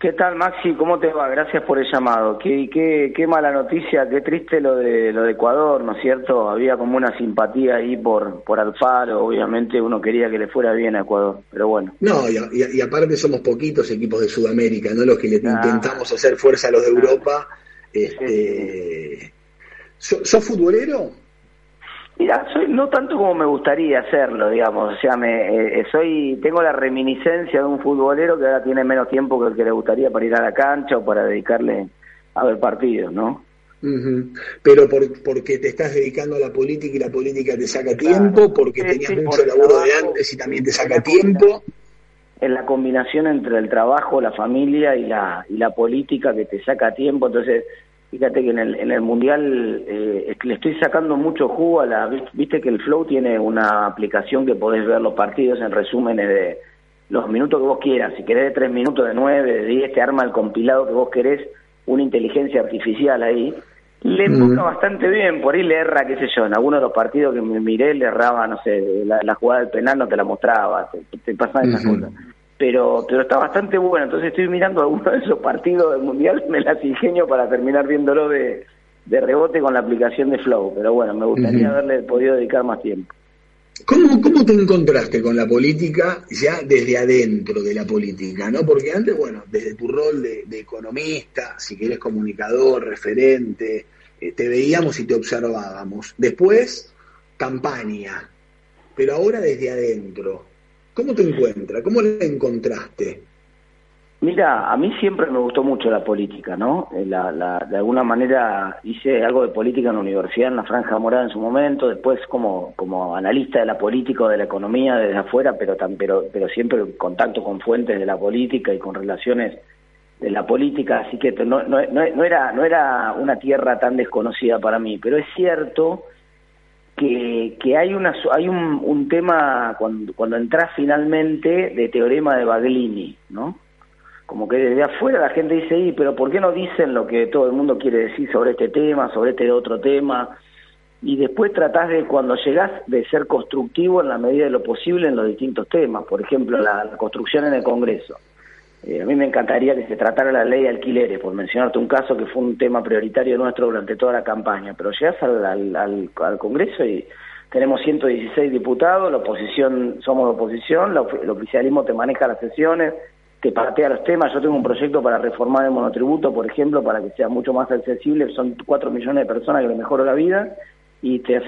¿Qué tal, Maxi? ¿Cómo te va? Gracias por el llamado. Qué mala noticia, qué triste lo de Ecuador, ¿no es cierto? Había como una simpatía ahí por Alfaro, obviamente uno quería que le fuera bien a Ecuador, pero bueno. No, y aparte somos poquitos equipos de Sudamérica, ¿no? Los que le intentamos hacer fuerza a los de Europa. ¿Sos futbolero? Mira, soy, no tanto como me gustaría hacerlo, digamos, o sea, tengo la reminiscencia de un futbolero que ahora tiene menos tiempo que el que le gustaría para ir a la cancha o para dedicarle a ver partidos, ¿no? Uh-huh. Pero porque te estás dedicando a la política y la política te saca tiempo, porque tenías mucho laburo de antes y también te saca tiempo. En la combinación entre el trabajo, la familia y la política que te saca tiempo, entonces... Fíjate que en el Mundial le estoy sacando mucho jugo a la... Viste que el Flow tiene una aplicación que podés ver los partidos en resúmenes de los minutos que vos quieras. Si querés de 3 minutos, de 9, de 10, te arma el compilado que vos querés, una inteligencia artificial ahí. Le pongo bastante bien, por ahí le erra, qué sé yo, en algunos de los partidos que me miré le erraba, no sé, la jugada del penal no te la mostraba, te pasan esas cosas. Pero está bastante bueno, entonces estoy mirando algunos de esos partidos del Mundial, me las ingenio para terminar viéndolo de rebote con la aplicación de Flow, pero bueno, me gustaría haberle podido dedicar más tiempo. ¿Cómo te encontraste con la política ya desde adentro de la política, no? Porque antes, bueno, desde tu rol de economista, si querés comunicador, referente, te veíamos y te observábamos. Después, campaña, pero ahora desde adentro. ¿Cómo te encuentras? ¿Cómo la encontraste? Mira, a mí siempre me gustó mucho la política, ¿no? De alguna manera hice algo de política en la universidad, en la Franja Morada en su momento, después como analista de la política o de la economía desde afuera, pero siempre en contacto con fuentes de la política y con relaciones de la política, así que no era una tierra tan desconocida para mí, pero es cierto... Que hay un tema cuando entras finalmente de teorema de Baglini, ¿no? Como que desde afuera la gente dice, pero ¿por qué no dicen lo que todo el mundo quiere decir sobre este tema, sobre este otro tema? Y después tratás de, cuando llegás, de ser constructivo en la medida de lo posible en los distintos temas. Por ejemplo, la construcción en el Congreso. A mí me encantaría que se tratara la ley de alquileres, por mencionarte un caso que fue un tema prioritario nuestro durante toda la campaña, pero llegás al Congreso y tenemos 116 diputados, la oposición, somos la oposición, el oficialismo te maneja las sesiones, te patea los temas. Yo tengo un proyecto para reformar el monotributo, por ejemplo, para que sea mucho más accesible, son 4 millones de personas que le mejoró la vida, y te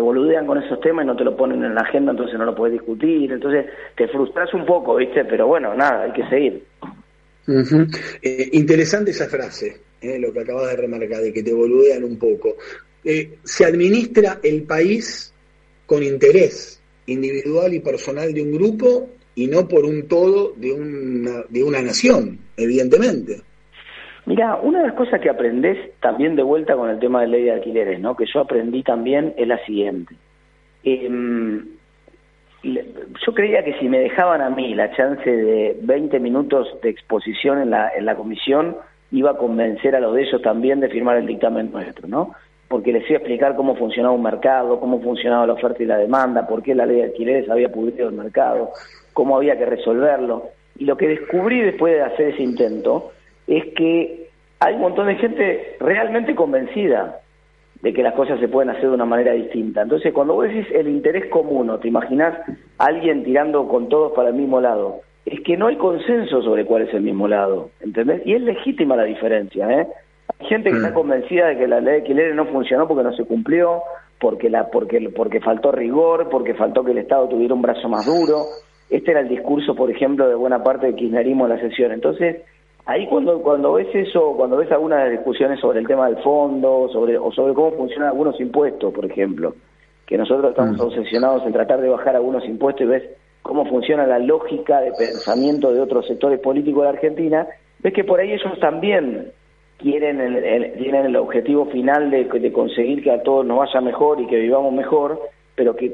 boludean con esos temas y no te lo ponen en la agenda, entonces no lo podés discutir, entonces te frustras un poco, ¿viste? Pero bueno, nada, hay que seguir. Uh-huh. Interesante esa frase, lo que acabas de remarcar, de que te boludean un poco. Se administra el país con interés individual y personal de un grupo y no por un todo de una nación, evidentemente. Mirá, una de las cosas que aprendés también de vuelta con el tema de ley de alquileres, ¿no? Que yo aprendí también es la siguiente. Yo creía que si me dejaban a mí la chance de 20 minutos de exposición en la comisión, iba a convencer a los de ellos también de firmar el dictamen nuestro, ¿no? Porque les iba a explicar cómo funcionaba un mercado, cómo funcionaba la oferta y la demanda, por qué la ley de alquileres había pudrido el mercado, cómo había que resolverlo. Y lo que descubrí después de hacer ese intento... es que hay un montón de gente realmente convencida de que las cosas se pueden hacer de una manera distinta. Entonces, cuando vos decís el interés común, o te imaginás a alguien tirando con todos para el mismo lado, es que no hay consenso sobre cuál es el mismo lado, ¿entendés? Y es legítima la diferencia, ¿eh? Hay gente que está convencida de que la ley de alquileres no funcionó porque no se cumplió, porque faltó rigor, porque faltó que el Estado tuviera un brazo más duro. Este era el discurso, por ejemplo, de buena parte del kirchnerismo en la sesión. Entonces... ahí cuando ves eso, cuando ves algunas discusiones sobre el tema del fondo, sobre cómo funcionan algunos impuestos, por ejemplo, que nosotros estamos obsesionados en tratar de bajar algunos impuestos, y ves cómo funciona la lógica de pensamiento de otros sectores políticos de la Argentina, ves que por ahí ellos también quieren tienen el objetivo final de conseguir que a todos nos vaya mejor y que vivamos mejor, pero que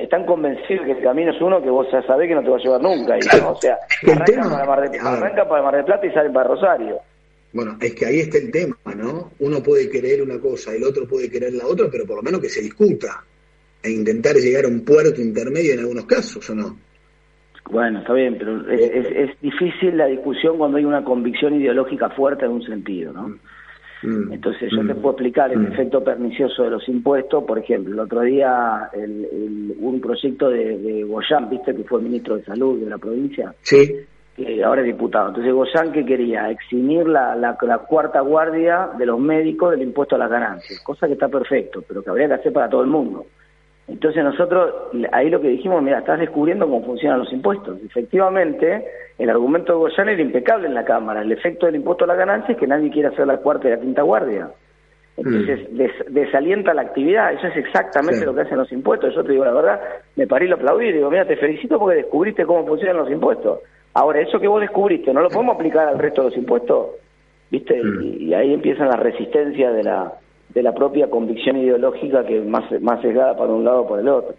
están convencidos que el camino es uno que vos ya sabés que no te va a llevar nunca. Claro. ¿No? O sea, arranca para Mar del Plata y sale para Rosario. Bueno, es que ahí está el tema, ¿no? Uno puede querer una cosa, el otro puede querer la otra, pero por lo menos que se discuta e intentar llegar a un puerto intermedio en algunos casos, ¿o no? Bueno, está bien, pero es difícil la discusión cuando hay una convicción ideológica fuerte en un sentido, ¿no? Entonces yo te puedo explicar el efecto pernicioso de los impuestos. Por ejemplo, el otro día un proyecto de Goyán, viste que fue ministro de Salud de la provincia, sí, que ahora es diputado. Entonces Goyán, ¿qué quería? Eximir la cuarta guardia de los médicos del impuesto a las ganancias, cosa que está perfecto, pero que habría que hacer para todo el mundo. Entonces nosotros, ahí lo que dijimos, mira, estás descubriendo cómo funcionan los impuestos. Efectivamente, el argumento de Goyán era impecable en la Cámara. El efecto del impuesto a la ganancia es que nadie quiere hacer la cuarta y la quinta guardia. Entonces desalienta la actividad. Eso es exactamente lo que hacen los impuestos. Yo te digo la verdad, me paré y lo aplaudí. Digo, mira, te felicito porque descubriste cómo funcionan los impuestos. Ahora, eso que vos descubriste, ¿no lo podemos aplicar al resto de los impuestos? ¿Viste? Y ahí empiezan las resistencias de la propia convicción ideológica, que es más sesgada para un lado o por el otro.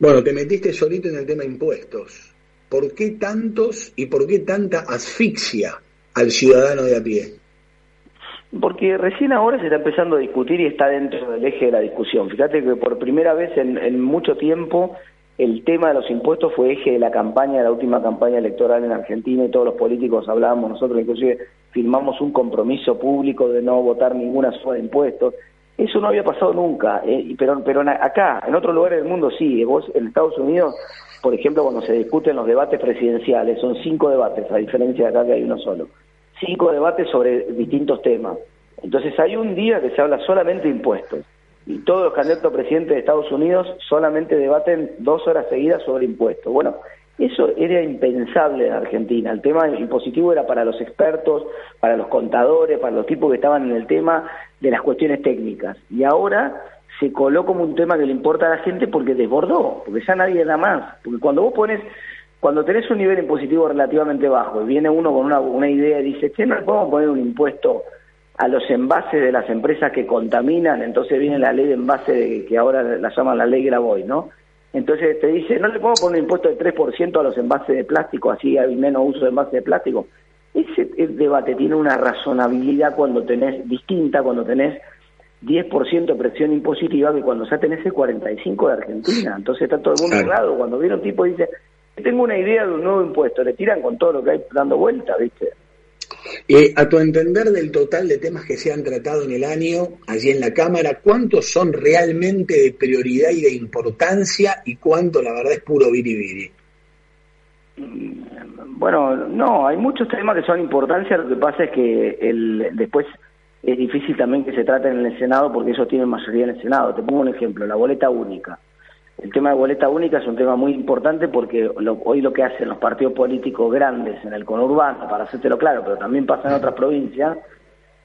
Bueno, te metiste solito en el tema impuestos. ¿Por qué tantos y por qué tanta asfixia al ciudadano de a pie? Porque recién ahora se está empezando a discutir y está dentro del eje de la discusión. Fíjate que por primera vez en mucho tiempo el tema de los impuestos fue eje de la campaña, de la última campaña electoral en Argentina, y todos los políticos hablábamos, nosotros inclusive firmamos un compromiso público de no votar ninguna suba de impuestos. Eso no había pasado nunca, pero acá, en otros lugares del mundo sí. Vos en Estados Unidos, por ejemplo, cuando se discuten los debates presidenciales, son 5 debates, a diferencia de acá que hay uno solo. 5 debates sobre distintos temas. Entonces hay un día que se habla solamente de impuestos. Y todos los candidatos a presidente de Estados Unidos solamente debaten 2 horas seguidas sobre impuestos. Bueno, eso era impensable en Argentina. El tema impositivo era para los expertos, para los contadores, para los tipos que estaban en el tema de las cuestiones técnicas. Y ahora se coló como un tema que le importa a la gente porque desbordó, porque ya nadie da más. Porque cuando tenés un nivel impositivo relativamente bajo y viene uno con una idea y dice, che, no le podemos poner un impuesto a los envases de las empresas que contaminan, entonces viene la ley de envase que ahora la llaman la ley Grabois, ¿no? Entonces te dice, no le podemos poner un impuesto del 3% a los envases de plástico, así hay menos uso de envases de plástico. Ese debate tiene una razonabilidad cuando tenés 10% de presión impositiva, que cuando ya tenés el 45% de Argentina. Entonces está todo el mundo errado. Cuando viene un tipo y dice, tengo una idea de un nuevo impuesto, le tiran con todo lo que hay dando vuelta, ¿viste? A tu entender, del total de temas que se han tratado en el año allí en la Cámara, ¿cuántos son realmente de prioridad y de importancia y cuánto la verdad es puro biribiri? Bueno, no, hay muchos temas que son importancia, lo que pasa es que después es difícil también que se traten en el Senado porque ellos tienen mayoría en el Senado. Te pongo un ejemplo, la boleta única. El tema de boleta única es un tema muy importante porque hoy lo que hacen los partidos políticos grandes en el conurbano, para hacértelo claro, pero también pasa en otras provincias,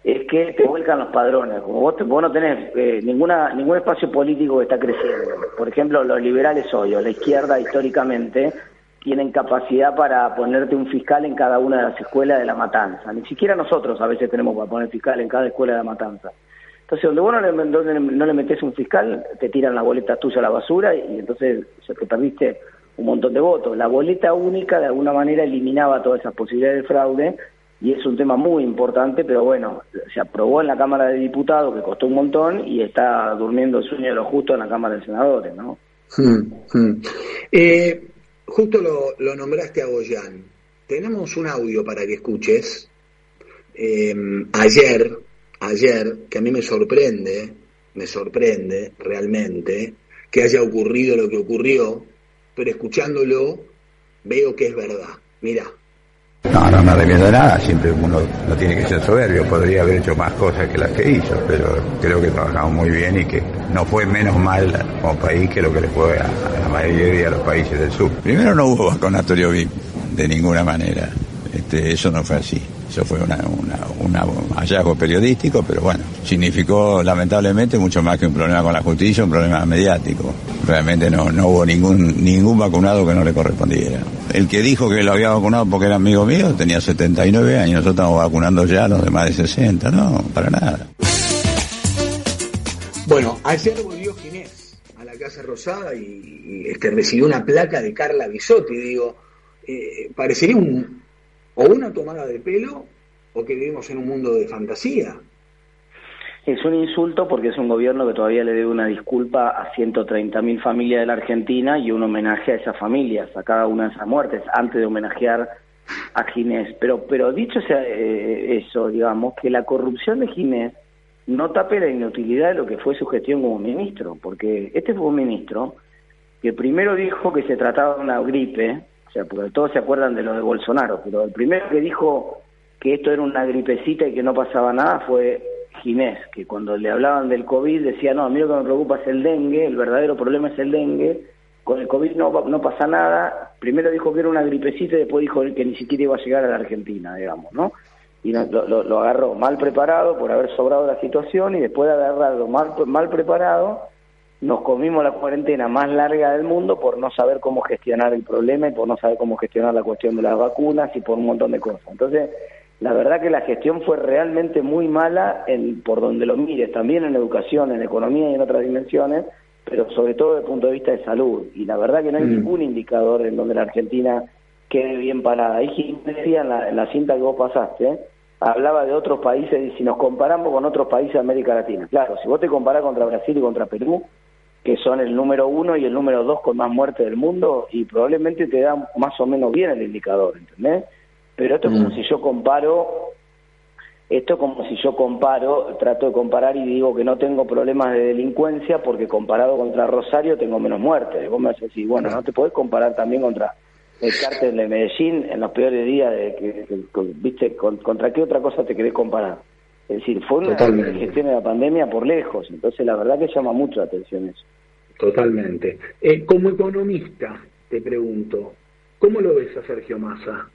es que te vuelcan los padrones. Como vos no tenés ningún espacio político que está creciendo. Por ejemplo, los liberales hoy, o la izquierda históricamente, tienen capacidad para ponerte un fiscal en cada una de las escuelas de La Matanza. Ni siquiera nosotros a veces tenemos para poner fiscal en cada escuela de La Matanza. Entonces, donde vos no le metés un fiscal, te tiran las boletas tuyas a la basura y entonces te perdiste un montón de votos. La boleta única, de alguna manera, eliminaba todas esas posibilidades de fraude y es un tema muy importante, pero bueno, se aprobó en la Cámara de Diputados, que costó un montón, y está durmiendo el sueño de los justos en la Cámara de Senadores, ¿no? Justo lo nombraste a Goyán. Tenemos un audio para que escuches. Ayer, que a mí me sorprende realmente que haya ocurrido lo que ocurrió, pero escuchándolo veo que es verdad. Mirá. No me arrepiento de nada, siempre uno no tiene que ser soberbio, podría haber hecho más cosas que las que hizo, pero creo que trabajamos muy bien y que no fue menos mal como país que lo que le fue a la mayoría de los países del sur. Primero no hubo vacunatorio VIP, de ninguna manera, eso no fue así. Eso fue un hallazgo periodístico, pero bueno, significó lamentablemente mucho más que un problema con la justicia, un problema mediático. Realmente no hubo ningún vacunado que no le correspondiera. El que dijo que lo había vacunado porque era amigo mío tenía 79 años, nosotros estamos vacunando ya a los de más de 60, no, para nada. Bueno, ayer volvió Ginés a la Casa Rosada y recibió una placa de Carla Bisotti, digo, parecería o una tomada de pelo, o que vivimos en un mundo de fantasía. Es un insulto porque es un gobierno que todavía le debe una disculpa a 130.000 familias de la Argentina y un homenaje a esas familias, a cada una de esas muertes, antes de homenajear a Ginés. Pero dicho sea eso, digamos, que la corrupción de Ginés no tape la inutilidad de lo que fue su gestión como ministro, porque este fue un ministro que primero dijo que se trataba de una gripe, o sea, porque todos se acuerdan de lo de Bolsonaro, pero el primero que dijo que esto era una gripecita y que no pasaba nada fue Ginés, que cuando le hablaban del COVID decía, no, a mí lo que me preocupa es el dengue, el verdadero problema es el dengue, con el COVID no pasa nada. Primero dijo que era una gripecita y después dijo que ni siquiera iba a llegar a la Argentina, digamos, ¿no? Y lo agarró mal preparado por haber sobrado la situación, y después de agarrarlo mal preparado nos comimos la cuarentena más larga del mundo por no saber cómo gestionar el problema y por no saber cómo gestionar la cuestión de las vacunas y por un montón de cosas. Entonces, la verdad que la gestión fue realmente muy mala por donde lo mires, también en educación, en economía y en otras dimensiones, pero sobre todo desde el punto de vista de salud. Y la verdad que no hay ningún indicador en donde la Argentina quede bien parada. Ahí decía en la cinta que vos pasaste, hablaba de otros países, y si nos comparamos con otros países de América Latina. Claro, si vos te comparás contra Brasil y contra Perú, que son el número 1 y el número 2 con más muertes del mundo, y probablemente te da más o menos bien el indicador, ¿entendés? Pero esto es como si yo comparo, trato de comparar y digo que no tengo problemas de delincuencia porque comparado contra Rosario tengo menos muertes. Vos me vas a decir, bueno, no te podés comparar también contra el cártel de Medellín en los peores días, ¿viste? ¿Contra qué otra cosa te querés comparar? Es decir, fue una gestión de la pandemia por lejos, entonces la verdad que llama mucho la atención eso. Totalmente. Como economista, te pregunto, ¿cómo lo ves a Sergio Massa?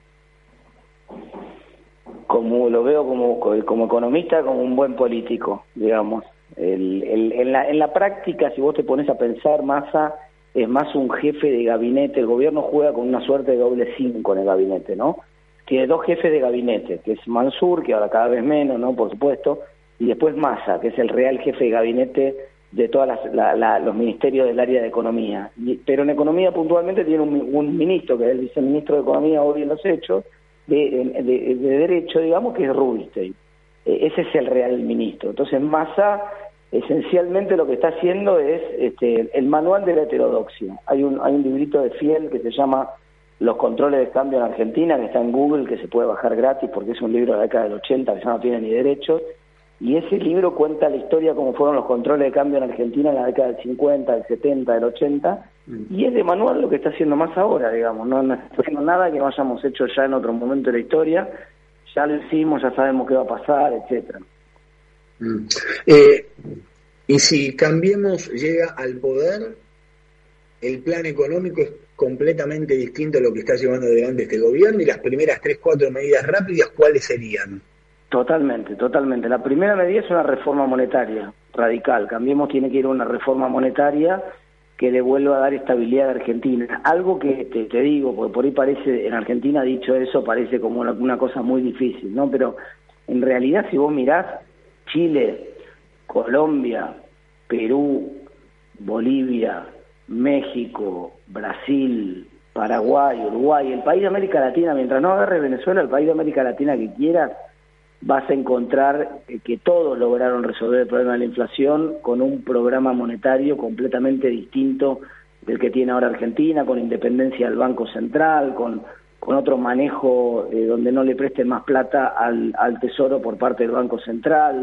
Como lo veo como economista, como un buen político, digamos. En la práctica, si vos te pones a pensar, Massa es más un jefe de gabinete. El gobierno juega con una suerte de doble 5 en el gabinete, ¿no? Tiene dos jefes de gabinete, que es Manzur, que ahora cada vez menos, ¿no? Por supuesto, y después Massa, que es el real jefe de gabinete de todos los ministerios del área de economía. Pero en economía puntualmente tiene un ministro, que es el viceministro de economía hoy en los hechos, de derecho, digamos, que es Rubinstein. Ese es el real ministro. Entonces Massa esencialmente lo que está haciendo es el manual de la heterodoxia. Hay un librito de Fiel que se llama Los controles de cambio en Argentina, que está en Google, que se puede bajar gratis porque es un libro de la década del 80 que ya no tiene ni derechos, y ese libro cuenta la historia cómo fueron los controles de cambio en Argentina en la década del 50, del 70, del 80, y es de manual lo que está haciendo más ahora, digamos. No está haciendo nada que no hayamos hecho ya en otro momento de la historia, ya lo hicimos, ya sabemos qué va a pasar, etcétera. Y si Cambiemos llega al poder, el plan económico es completamente distinto a lo que está llevando adelante este gobierno, y las primeras 3-4 medidas rápidas, ¿cuáles serían? Totalmente. La primera medida es una reforma monetaria radical. Cambiemos tiene que ir a una reforma monetaria que le vuelva a dar estabilidad a Argentina. Algo que te digo, porque por ahí parece, en Argentina dicho eso, parece como una cosa muy difícil, ¿no? Pero en realidad, si vos mirás, Chile, Colombia, Perú, Bolivia, México, Brasil, Paraguay, Uruguay, el país de América Latina, mientras no agarres Venezuela, el país de América Latina que quieras, vas a encontrar que todos lograron resolver el problema de la inflación con un programa monetario completamente distinto del que tiene ahora Argentina, con independencia del Banco Central, con otro manejo donde no le presten más plata al Tesoro por parte del Banco Central,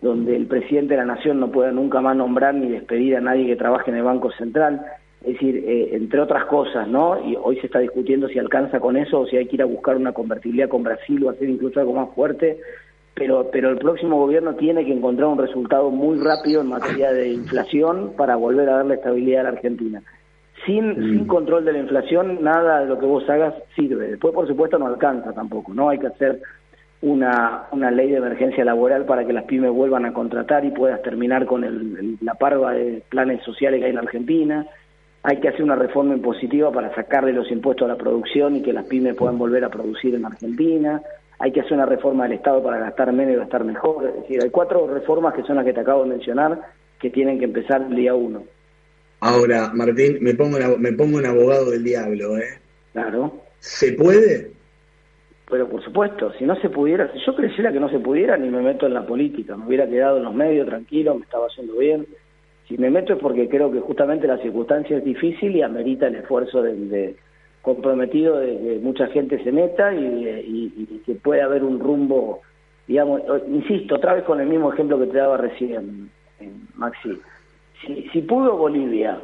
donde el presidente de la Nación no pueda nunca más nombrar ni despedir a nadie que trabaje en el Banco Central. Es decir, entre otras cosas, ¿no? Y hoy se está discutiendo si alcanza con eso o si hay que ir a buscar una convertibilidad con Brasil o hacer incluso algo más fuerte, pero el próximo gobierno tiene que encontrar un resultado muy rápido en materia de inflación para volver a darle estabilidad a la Argentina. Sin control de la inflación, nada de lo que vos hagas sirve. Después, por supuesto, no alcanza tampoco, ¿no? Hay que hacer una ley de emergencia laboral para que las pymes vuelvan a contratar y puedas terminar con la parva de planes sociales que hay en la Argentina. Hay que hacer una reforma impositiva para sacarle los impuestos a la producción y que las pymes puedan volver a producir en Argentina. Hay que hacer una reforma del Estado para gastar menos y gastar mejor. Es decir, hay 4 reformas que son las que te acabo de mencionar que tienen que empezar el día 1. Ahora, Martín, me pongo un abogado del diablo, ¿eh? Claro. ¿Se puede? Pero por supuesto, si no se pudiera, si yo creyera que no se pudiera, ni me meto en la política, me hubiera quedado en los medios tranquilo, me estaba haciendo bien. Si me meto es porque creo que justamente la circunstancia es difícil y amerita el esfuerzo de comprometido de que mucha gente se meta y que pueda haber un rumbo, digamos, insisto, otra vez con el mismo ejemplo que te daba recién, Maxi. Si pudo Bolivia,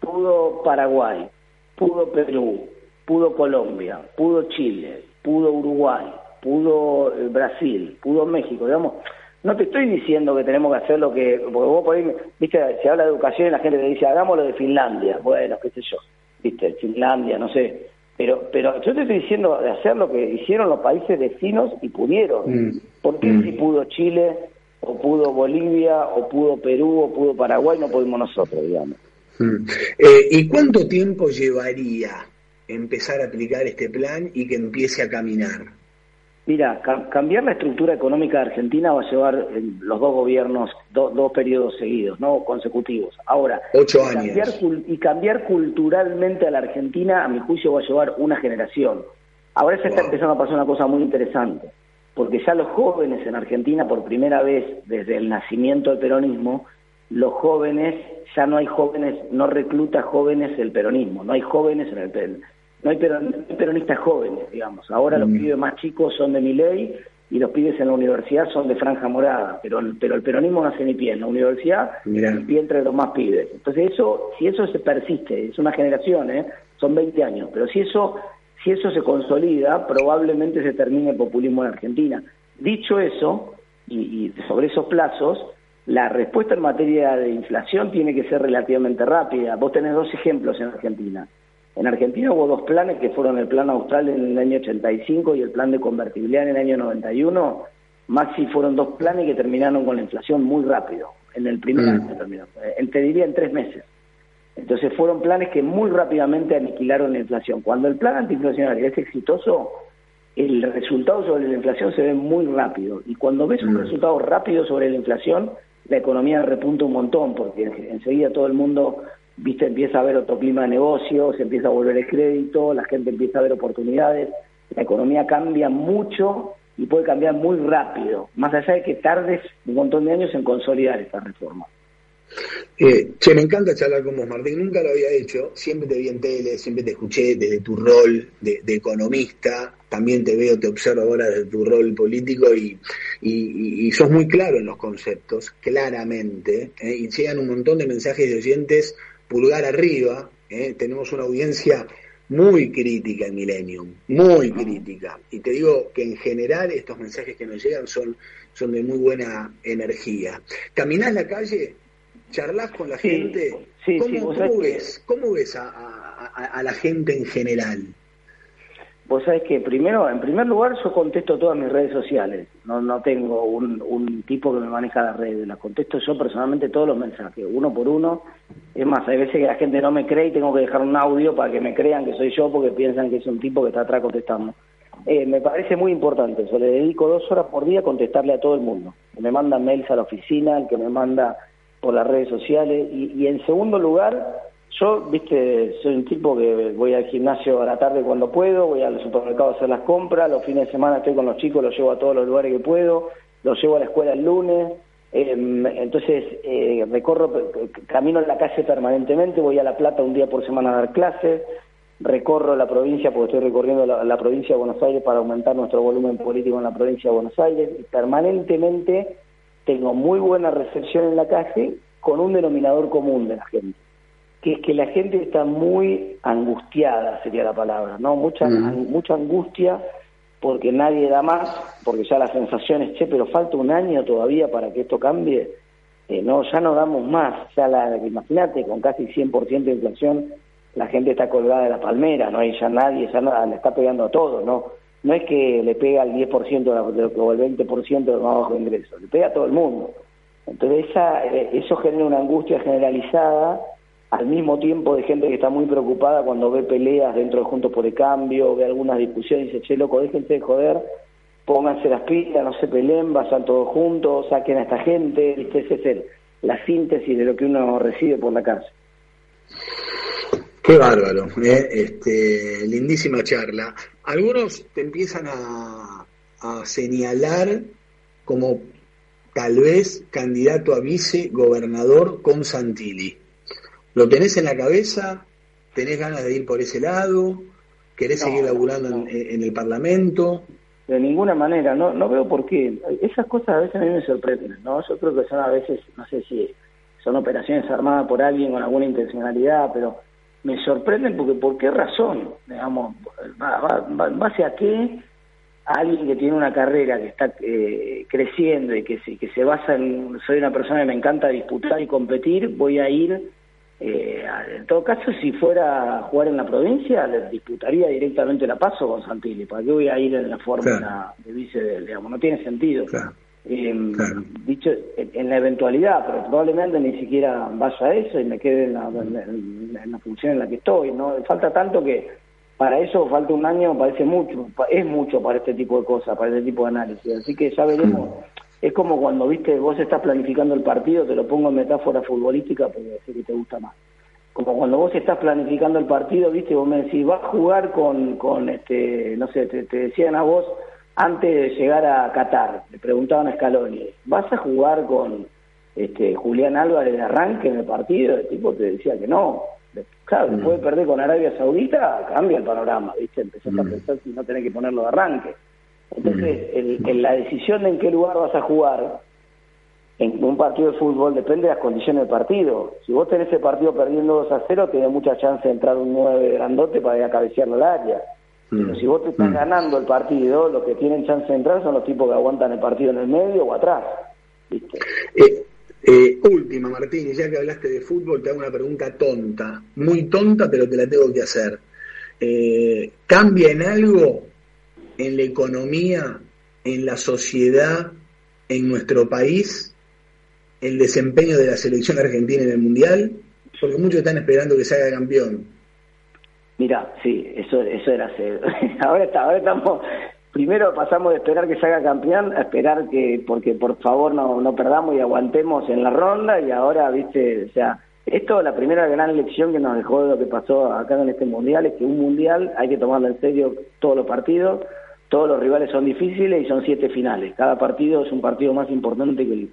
pudo Paraguay, pudo Perú, pudo Colombia, pudo Chile, pudo Uruguay, pudo Brasil, pudo México, digamos. No te estoy diciendo que tenemos que hacer lo que... Porque vos podés, viste, se habla de educación y la gente te dice, hagámoslo de Finlandia. Bueno, qué sé yo, viste, Finlandia, no sé. Pero yo te estoy diciendo de hacer lo que hicieron los países vecinos y pudieron. ¿Por qué si pudo Chile, o pudo Bolivia, o pudo Perú, o pudo Paraguay, no pudimos nosotros, digamos? ¿Y cuánto tiempo llevaría empezar a aplicar este plan y que empiece a caminar? Mira, cambiar la estructura económica de Argentina va a llevar los dos gobiernos, dos periodos seguidos, no consecutivos. Ahora, 8 años. Cambiar culturalmente a la Argentina, a mi juicio, va a llevar una generación. Ahora se está empezando a pasar una cosa muy interesante, porque ya los jóvenes en Argentina, por primera vez desde el nacimiento del peronismo, los jóvenes, ya no hay jóvenes, no recluta jóvenes el peronismo, no hay jóvenes en el peronismo. No hay peronistas jóvenes, digamos. Ahora los pibes más chicos son de Milei y los pibes en la universidad son de Franja Morada, pero el peronismo no hace ni pie en la universidad, ni pie entre los más pibes. Entonces eso, si eso se persiste, es una generación, son 20 años, pero si eso se consolida, probablemente se termine el populismo en Argentina. Dicho eso, y sobre esos plazos, la respuesta en materia de inflación tiene que ser relativamente rápida. Vos tenés dos ejemplos en Argentina. En Argentina hubo dos planes que fueron el plan austral en el año 85 y el plan de convertibilidad en el año 91. Maxi, fueron dos planes que terminaron con la inflación muy rápido. En el primer año terminó, te diría en 3 meses. Entonces fueron planes que muy rápidamente aniquilaron la inflación. Cuando el plan antiinflacionario es exitoso, el resultado sobre la inflación se ve muy rápido. Y cuando ves un resultado rápido sobre la inflación, la economía repunta un montón, porque enseguida todo el mundo... Viste, empieza a haber otro clima de negocios, empieza a volver el crédito, la gente empieza a ver oportunidades, la economía cambia mucho y puede cambiar muy rápido, más allá de que tardes un montón de años en consolidar esta reforma. Che, me encanta charlar con vos, Martín, nunca lo había hecho, siempre te vi en tele, siempre te escuché desde tu rol de economista, también te veo, te observo ahora desde tu rol político y sos muy claro en los conceptos, claramente, y llegan un montón de mensajes de oyentes pulgar arriba, tenemos una audiencia muy crítica en Millennium, muy crítica, y te digo que en general estos mensajes que nos llegan son de muy buena energía. ¿Caminás la calle? ¿Charlás con la gente? Sí, ¿Cómo ves a la gente en general? Vos sabés que en primer lugar yo contesto todas mis redes sociales, no tengo un tipo que me maneja las redes, las contesto yo personalmente, todos los mensajes, uno por uno. Es más, hay veces que la gente no me cree y tengo que dejar un audio para que me crean que soy yo, porque piensan que es un tipo que está atrás contestando. Me parece muy importante, yo le dedico 2 horas por día a contestarle a todo el mundo, que me manda mails a la oficina, el que me manda por las redes sociales, y en segundo lugar... Yo, viste, soy un tipo que voy al gimnasio a la tarde cuando puedo, voy al supermercado a hacer las compras, los fines de semana estoy con los chicos, los llevo a todos los lugares que puedo, los llevo a la escuela el lunes, entonces camino en la calle permanentemente, voy a La Plata un día por semana a dar clases, recorro la provincia, porque estoy recorriendo la provincia de Buenos Aires para aumentar nuestro volumen político en la provincia de Buenos Aires, y permanentemente tengo muy buena recepción en la calle con un denominador común de la gente, que es que la gente está muy angustiada, sería la palabra, ¿no? Mucha angustia, porque nadie da más, porque ya la sensación es, pero falta un año todavía para que esto cambie, ya no damos más, imagínate, con casi 100% de inflación, la gente está colgada de la palmera, ¿no? Y ya nadie, le está pegando a todo, ¿no? No es que le pega al 10% o al 20% de los más bajos ingresos, le pega a todo el mundo. Entonces eso genera una angustia generalizada, al mismo tiempo de gente que está muy preocupada cuando ve peleas dentro de Juntos por el Cambio, ve algunas discusiones y dice, loco, déjense de joder, pónganse las pilas, no se peleen, vayan todos juntos, saquen a esta gente, ¿viste? Esa es la síntesis de lo que uno recibe por la calle. Qué bárbaro, lindísima charla. Algunos te empiezan a señalar como tal vez candidato a vicegobernador con Santilli. ¿Lo tenés en la cabeza? ¿Tenés ganas de ir por ese lado? ¿Querés seguir laburando en el Parlamento? De ninguna manera, no veo por qué. Esas cosas a veces a mí me sorprenden, ¿no? Yo creo que son a veces, no sé si son operaciones armadas por alguien con alguna intencionalidad, pero me sorprenden porque ¿por qué razón? Digamos, ¿en base a qué? Alguien que tiene una carrera que está creciendo y que se basa en soy una persona que me encanta disputar y competir, voy a ir, en todo caso, si fuera a jugar en la provincia, le disputaría directamente la PASO con Santilli. ¿Para qué voy a ir en la fórmula de vice? Digamos, no tiene sentido. Dicho en la eventualidad, pero probablemente ni siquiera vaya a eso y me quede en la función en la que estoy, ¿no? Falta tanto que para eso falta un año, parece mucho, es mucho para este tipo de cosas, para este tipo de análisis, así que ya veremos. Es como cuando, viste, vos estás planificando el partido, te lo pongo en metáfora futbolística porque sé que te gusta más. Como cuando vos estás planificando el partido, viste, vos me decís, vas a jugar te decían a vos antes de llegar a Qatar, le preguntaban a Scaloni, ¿vas a jugar con Julián Álvarez de arranque en el partido? El tipo te decía que no. Claro, después de perder con Arabia Saudita, cambia el panorama, viste, empezás a pensar si no tenés que ponerlo de arranque. Entonces, la decisión de en qué lugar vas a jugar en un partido de fútbol depende de las condiciones del partido. Si vos tenés el partido perdiendo 2-0, tenés mucha chance de entrar un 9 grandote para ir a cabecearlo al área. Pero si vos te estás ganando el partido, los que tienen chance de entrar son los tipos que aguantan el partido en el medio o atrás, ¿viste? Última, Martín, ya que hablaste de fútbol, te hago una pregunta tonta, muy tonta, pero te la tengo que hacer. ¿Cambia en algo en la economía, en la sociedad, en nuestro país, el desempeño de la selección argentina en el Mundial? Porque muchos están esperando que se haga campeón. Mirá, sí, eso era cero. Ahora estamos, primero pasamos de esperar que se haga campeón a esperar que, porque por favor no perdamos y aguantemos en la ronda, y ahora, viste, o sea, esto es la primera gran lección que nos dejó de lo que pasó acá en este Mundial, es que un Mundial hay que tomarlo en serio, todos los partidos, todos los rivales son difíciles y son 7 finales. Cada partido es un partido más importante que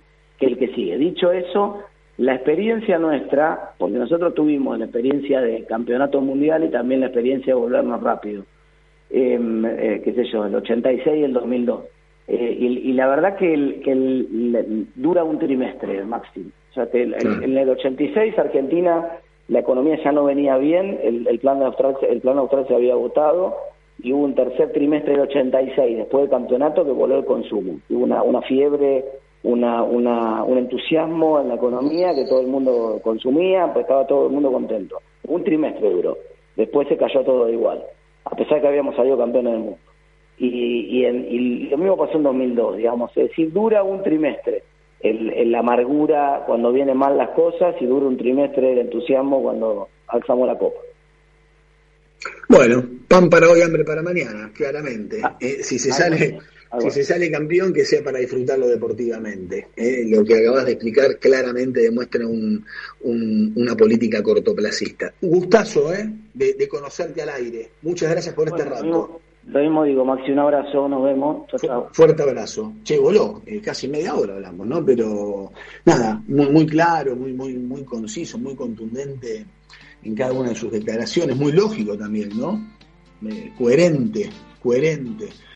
el que sigue. Dicho eso, la experiencia nuestra, porque nosotros tuvimos la experiencia de campeonato mundial y también la experiencia de volvernos rápido, el 86 y el 2002. Y la verdad que dura un trimestre, máximo. O sea, que en el 86 Argentina, la economía ya no venía bien, el plan austral se había agotado, y hubo un tercer trimestre del 86, después del campeonato, que voló el consumo. Hubo una fiebre, un entusiasmo en la economía que todo el mundo consumía, pues estaba todo el mundo contento. Un trimestre duró. Después se cayó todo de igual, a pesar que habíamos salido campeones del mundo. Y lo mismo pasó en 2002, digamos. Es decir, dura un trimestre la amargura cuando vienen mal las cosas, y dura un trimestre el entusiasmo cuando alzamos la copa. Bueno, pan para hoy, hambre para mañana, claramente. Si se sale campeón, que sea para disfrutarlo deportivamente. Lo que acabas de explicar claramente demuestra una política cortoplacista. Un gustazo, de conocerte al aire. Muchas gracias por este rato. Lo mismo digo, Maxi, un abrazo, nos vemos. Chao. Fuerte abrazo. Che, voló, casi media hora hablamos, ¿no? Pero nada, muy, muy claro, muy, muy, muy conciso, muy contundente en cada una de sus declaraciones, muy lógico también, ¿no? Coherente.